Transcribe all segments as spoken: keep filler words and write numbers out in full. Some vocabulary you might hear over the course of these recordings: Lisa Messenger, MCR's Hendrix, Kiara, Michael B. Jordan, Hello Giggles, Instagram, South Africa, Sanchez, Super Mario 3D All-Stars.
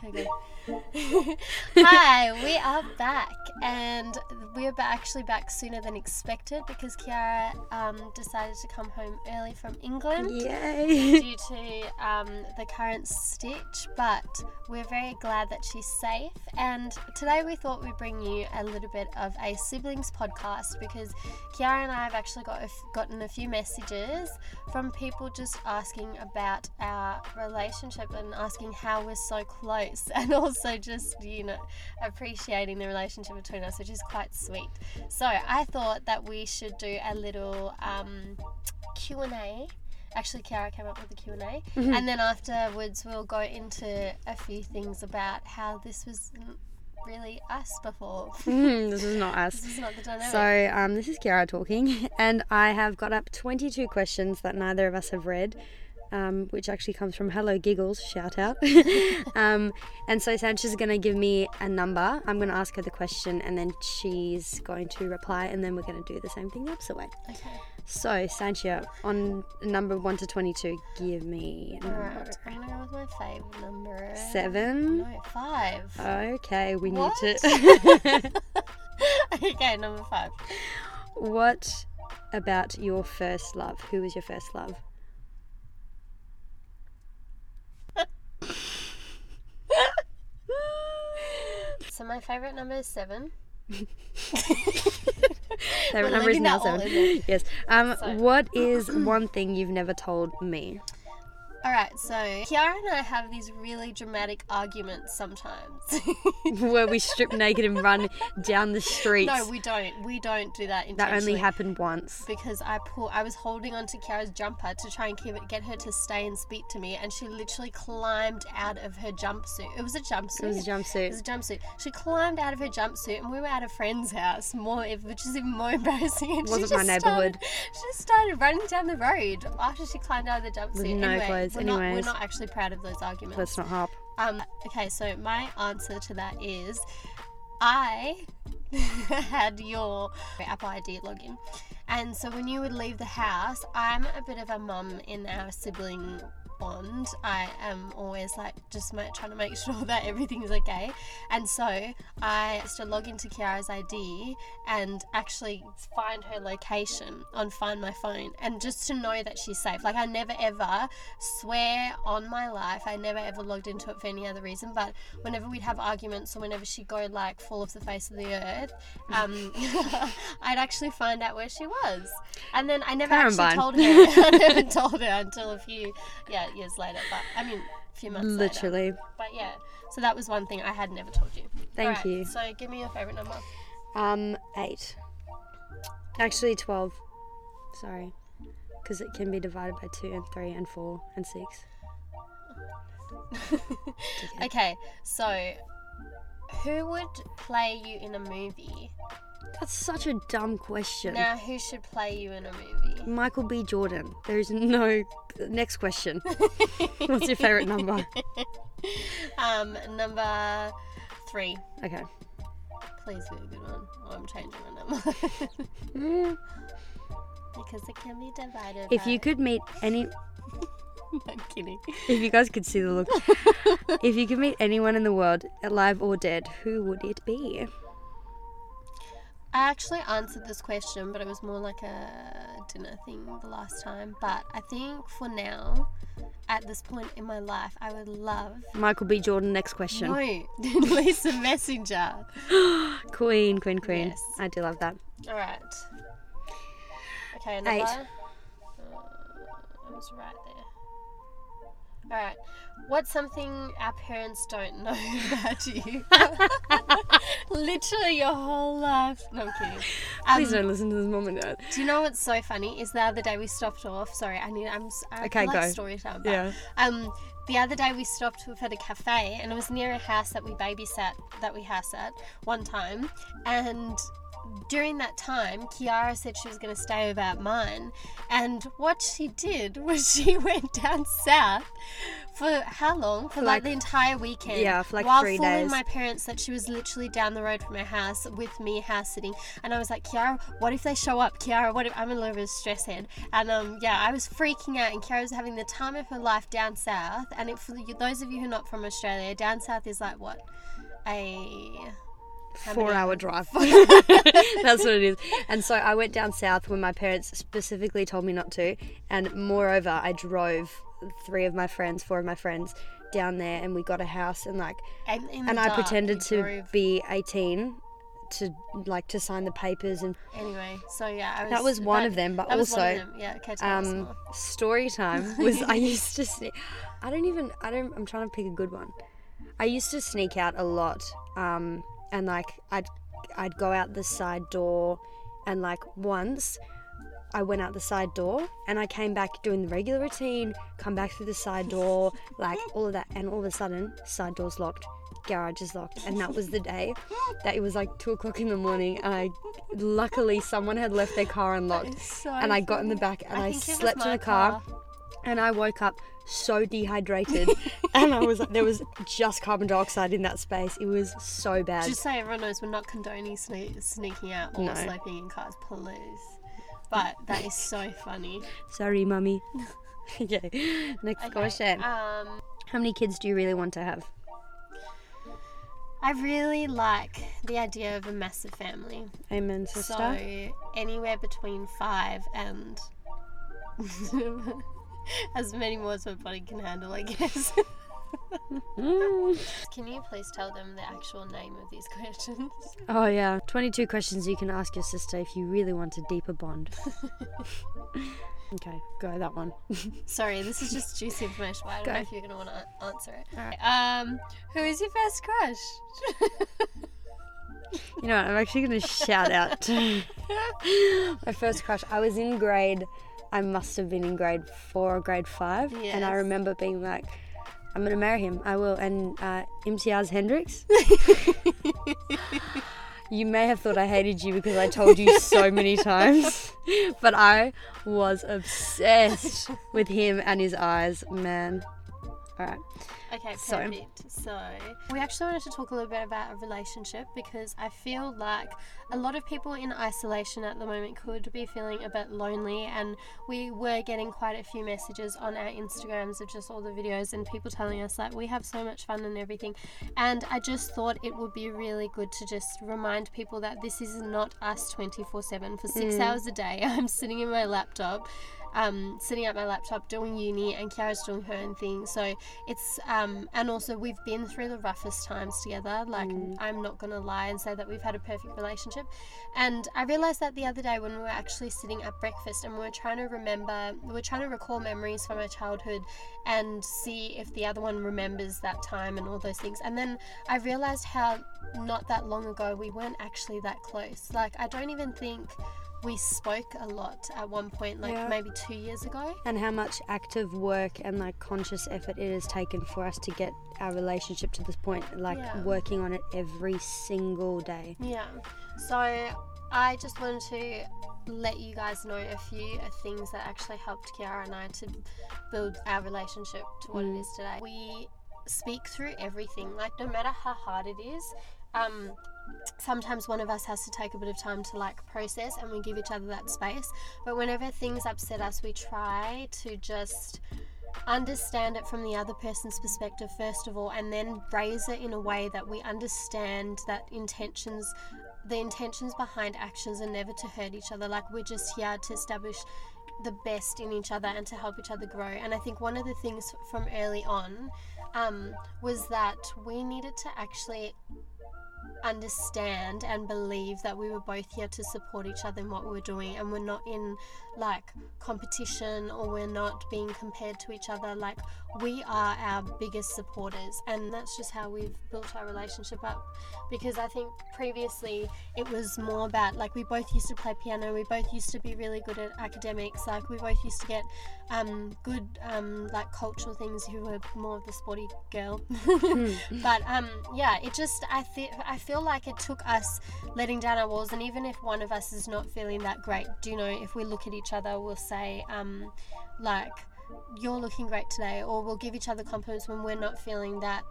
Okay, good. Hi, we are back, and we're actually back sooner than expected because Kiara um, decided to come home early from England. Yay. Due to um, the current stitch, but we're very glad that she's safe. And today we thought we'd bring you a little bit of a siblings podcast because Kiara and I have actually got a f- gotten a few messages from people just asking about our relationship and asking how we're so close. And also just, you know, appreciating the relationship between us, which is quite sweet. So I thought that we should do a little um, Q and A. Actually, Kiara came up with the Q and A. Mm-hmm. And then afterwards we'll go into a few things about how this was really us before. Mm, this is not us. This is not the dynamic. So um, this is Kiara talking, and I have got up twenty-two questions that neither of us have read. Um, which actually comes from Hello Giggles, shout out. um, and so Sanchez is going to give me a number. I'm going to ask her the question and then she's going to reply, and then we're going to do the same thing the opposite way. Okay. So Sanchez, on number one to twenty-two, give me a number. Alright, I'm going to go with my fave number. Seven? No, five. Okay, we what? need to... Okay, number five. What about your first love? Who was your first love? So my favourite number is seven. Favourite number is now seven. All, yes. Um, so. What is one thing you've never told me? Alright, so Kiara and I have these really dramatic arguments sometimes. Where we strip naked and run down the streets. No, we don't. We don't do that intentionally. That only happened once. Because I pull, I was holding onto Kiara's jumper to try and keep it, get her to stay and speak to me, and she literally climbed out of her jumpsuit. It was a jumpsuit. It was a jumpsuit. It was a jumpsuit. She climbed out of her jumpsuit, and we were at a friend's house, more, which is even more embarrassing. And it wasn't my neighbourhood. She just started running down the road after she climbed out of the jumpsuit. With no anyway, clothes. We're not, we're not actually proud of those arguments. Let's not hop. Um, okay, so my answer to that is I had your Apple I D login. And so when you would leave the house, I'm a bit of a mum in our sibling bond. I am always like just my, trying to make sure that everything's okay. And so I used to log into Kiara's I D and actually find her location on Find My Phone, and just to know that she's safe. Like, I never ever swear on my life, I never ever logged into it for any other reason, but whenever we'd have arguments or whenever she'd go like fall off the face of the earth, um, I'd actually find out where she was. And then I never Parambine. actually told her. I never told her until a few, yeah, years later, but I mean a few months literally later. But yeah, so that was one thing I had never told you. Thank right, you so give me your favorite number. um eight, actually twelve, sorry, because it can be divided by two and three and four and six. Okay, so who would play you in a movie? That's such a dumb question. Now, who should play you in a movie? Michael B. Jordan. There is no... Next question. What's your favourite number? Um, number three. Okay. Please be a good one. Oh, I'm changing my number. mm. Because it can be divided If by... you could meet any... I'm kidding. If you guys could see the look. If you could meet anyone in the world, alive or dead, who would it be? I actually answered this question, but it was more like a dinner thing the last time. But I think for now, at this point in my life, I would love... Michael B. Jordan, next question. No, Lisa Messenger. Queen, queen, queen. Yes. I do love that. All right. Okay, another. Eight. Uh, I was right there. All right. What's something our parents don't know about you? Literally your whole life. No, I'm kidding. Um, Please don't listen to this, mum and dad. Do you know what's so funny? Is the other day we stopped off. Sorry, I need. I'm. I okay, like go. Story time. But, yeah. Um, the other day we stopped off at a cafe, and it was near a house that we babysat, that we house at one time, and during that time, Kiara said she was going to stay over at mine, and what she did was she went down south for how long? For, for like, like the entire weekend. Yeah, for like while three days. While fooling my parents that she was literally down the road from her house with me house sitting, and I was like, Kiara, what if they show up? Kiara, what if I'm a little bit of a stress head? And um, yeah, I was freaking out, and Kiara was having the time of her life down south. And if, for those of you who are not from Australia, down south is like what? A... four-hour drive. That's what it is. And so I went down south when my parents specifically told me not to. And moreover, I drove three of my friends, four of my friends down there, and we got a house and like, and, and I pretended to drove. Be eighteen to like to sign the papers and. Anyway, so yeah, I was, that was one that, of them. But that also, was one of them. Yeah, okay, um, story time was I used to sneak. I don't even. I don't. I'm trying to pick a good one. I used to sneak out a lot. Um, And like I'd I'd go out the side door, and like once I went out the side door and I came back doing the regular routine, come back through the side door, like all of that, and all of a sudden side door's locked, garage is locked, and that was the day that it was like two o'clock in the morning, and I luckily someone had left their car unlocked, so and I got in the back and I, I slept in the car, car and I woke up so dehydrated, and I was like, there was just carbon dioxide in that space. It was so bad. Just so everyone knows, we're not condoning sne- sneaking out or no. sleeping in cars, please. But that is so funny. Sorry, mummy. Okay, next okay, question. Um, How many kids do you really want to have? I really like the idea of a massive family. Amen, sister. So anywhere between five and. As many more as my body can handle, I guess. Can you please tell them the actual name of these questions? Oh, yeah. twenty-two questions you can ask your sister if you really want a deeper bond. Okay, go that one. Sorry, this is just juicy information. I don't go. know if you're going to want to answer it. All right. Um, who is your first crush? You know what? I'm actually going to shout out to my first crush. I was in grade... I must have been in grade four or grade five. Yes. And I remember being like, I'm going to marry him. I will. And uh, M C R's Hendrix. You may have thought I hated you because I told you so many times. But I was obsessed with him and his eyes, man. All right. Okay, perfect. So, we actually wanted to talk a little bit about a relationship, because I feel like a lot of people in isolation at the moment could be feeling a bit lonely, and we were getting quite a few messages on our Instagrams of just all the videos and people telling us that we have so much fun and everything. And I just thought it would be really good to just remind people that this is not us twenty-four seven. For six mm. hours a day, I'm sitting in my laptop. Um, sitting at my laptop doing uni, and Kiara's doing her own thing, so it's um, and also we've been through the roughest times together, like mm. I'm not gonna lie and say that we've had a perfect relationship. And I realized that the other day when we were actually sitting at breakfast and we were trying to remember we we're trying to recall memories from our childhood and see if the other one remembers that time and all those things, and then I realized how not that long ago we weren't actually that close. Like, I don't even think we spoke a lot at one point, like yeah. maybe two years ago. And how much active work and like conscious effort it has taken for us to get our relationship to this point, like yeah. working on it every single day. Yeah. So I just wanted to let you guys know a few things that actually helped Kiara and I to build our relationship to what mm. it is today. We speak through everything, like no matter how hard it is. Um, sometimes one of us has to take a bit of time to like process, and we give each other that space. But whenever things upset us, we try to just understand it from the other person's perspective first of all, and then raise it in a way that we understand that intentions the intentions behind actions are never to hurt each other. Like, we're just here to establish the best in each other and to help each other grow. And I think one of the things from early on um, was that we needed to actually understand and believe that we were both here to support each other in what we were doing, and we're not in like competition, or we're not being compared to each other. Like, we are our biggest supporters, and that's just how we've built our relationship up. Because I think previously it was more about like, we both used to play piano, we both used to be really good at academics, like we both used to get um, good um, like cultural things who were more of the sporty girl. But um, yeah, it just I th- I feel like it took us letting down our walls, and even if one of us is not feeling that great, do you know, if we look at each other, we'll say um, like, you're looking great today, or we'll give each other compliments when we're not feeling that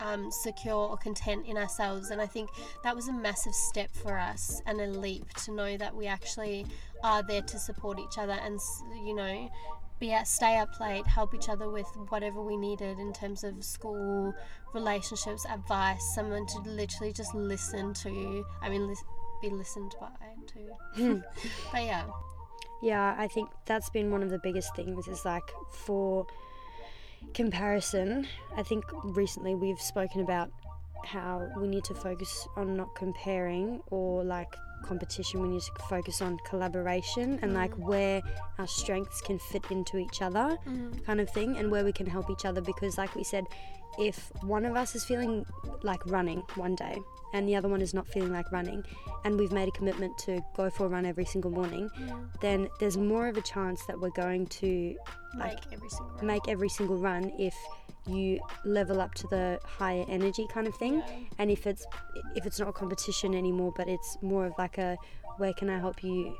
Um, secure or content in ourselves. And I think that was a massive step for us and a leap to know that we actually are there to support each other and, you know, be at, stay up late, help each other with whatever we needed in terms of school, relationships, advice, someone to literally just listen to, I mean, lis- be listened by too. But yeah. Yeah, I think that's been one of the biggest things is like for comparison. I think recently we've spoken about how we need to focus on not comparing or like competition. We need to focus on collaboration and mm. like where our strengths can fit into each other mm. kind of thing, and where we can help each other, because like we said, if one of us is feeling like running one day and the other one is not feeling like running, and we've made a commitment to go for a run every single morning, mm. then there's more of a chance that we're going to like make every single run, make every single run if you level up to the higher energy kind of thing. Yeah. And if it's if it's not a competition anymore, but it's more of like a where can I help you.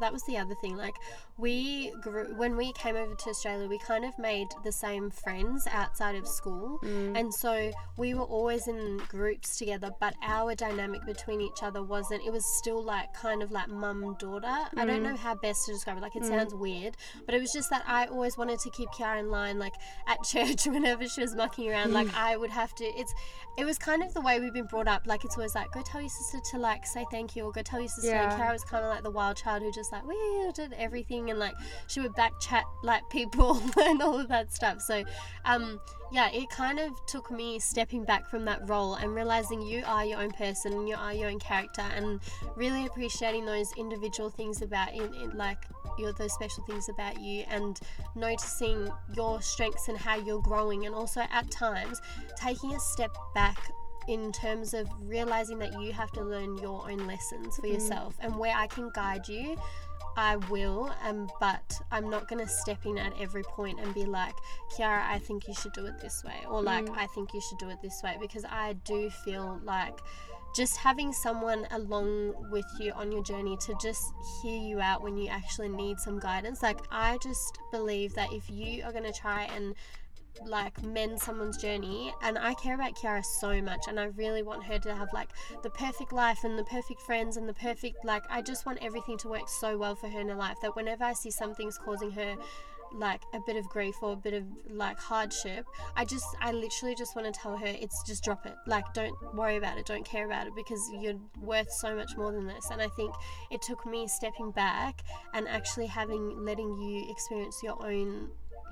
That was the other thing, like we grew when we came over to Australia, we kind of made the same friends outside of school, mm. and so we were always in groups together, but our dynamic between each other wasn't, it was still like kind of like mum daughter. mm. I don't know how best to describe it, like it mm. sounds weird, but it was just that I always wanted to keep Kiara in line, like at church whenever she was mucking around, mm. like I would have to, it's it was kind of the way we've been brought up, like it's always like go tell your sister to like say thank you, or go tell your sister. yeah. Kiara was kind of like the wild child who just like we did everything, and like she would back chat like people and all of that stuff. So um yeah, it kind of took me stepping back from that role and realizing you are your own person and you are your own character, and really appreciating those individual things about in, in like your those special things about you, and noticing your strengths and how you're growing, and also at times taking a step back in terms of realizing that you have to learn your own lessons for yourself. Mm. And where I can guide you, I will, um, but I'm not going to step in at every point and be like, Kiara, I think you should do it this way, or like, mm. I think you should do it this way, because I do feel like just having someone along with you on your journey to just hear you out when you actually need some guidance. Like, I just believe that if you are going to try and like mend someone's journey, and I care about Kiara so much, and I really want her to have like the perfect life and the perfect friends and the perfect, like I just want everything to work so well for her in her life that whenever I see something's causing her like a bit of grief or a bit of like hardship, I just I literally just want to tell her, it's just drop it, like don't worry about it, don't care about it, because you're worth so much more than this. And I think it took me stepping back and actually having letting you experience your own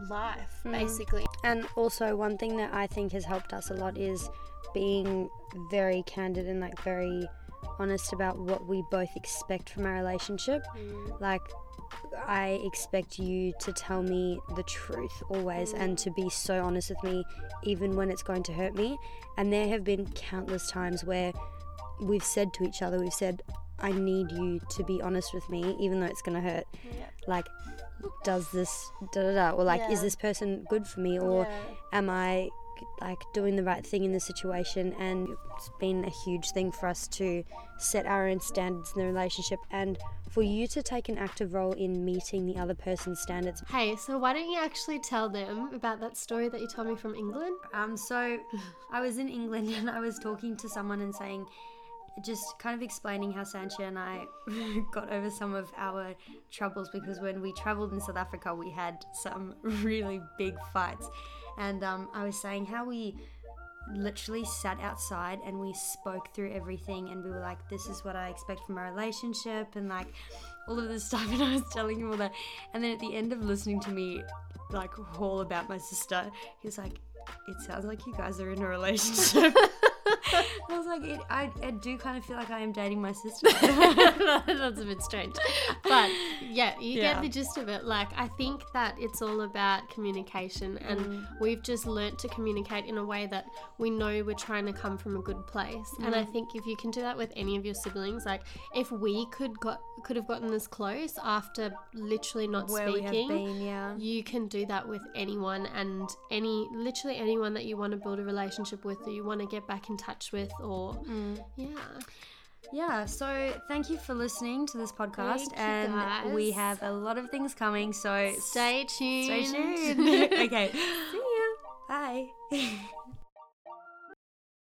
life, basically. Mm. And also one thing that I think has helped us a lot is being very candid and like very honest about what we both expect from our relationship. Mm. Like I expect you to tell me the truth always, mm. and to be so honest with me even when it's going to hurt me. And there have been countless times where we've said to each other, we've said, I need you to be honest with me even though it's gonna hurt. Yeah. Like, does this da da da, or like, yeah. is this person good for me, or yeah. am I like doing the right thing in this situation? And it's been a huge thing for us to set our own standards in the relationship, and for you to take an active role in meeting the other person's standards. Hey, so why don't you actually tell them about that story that you told me from England? Um, so I was in England and I was talking to someone and saying, just kind of explaining how Sanchez and I got over some of our troubles, because when we travelled in South Africa we had some really big fights, and um, I was saying how we literally sat outside and we spoke through everything, and we were like, this is what I expect from our relationship, and like all of this stuff, and I was telling him all that, and then at the end of listening to me like haul about my sister, he was like, it sounds like you guys are in a relationship. I was like, it, I, I do kind of feel like I am dating my sister. That's a bit strange. But yeah, you yeah. get the gist of it. Like, I think that it's all about communication, and mm. we've just learnt to communicate in a way that we know we're trying to come from a good place. Mm. And I think if you can do that with any of your siblings, like if we could got could have gotten this close after literally not Where speaking, we have been, yeah. you can do that with anyone, and any literally anyone that you want to build a relationship with, that you want to get back in touch with, or mm. yeah. Yeah, so thank you for listening to this podcast. Thank and you guys. We have a lot of things coming, so stay tuned. Stay tuned. Okay. See ya. Bye.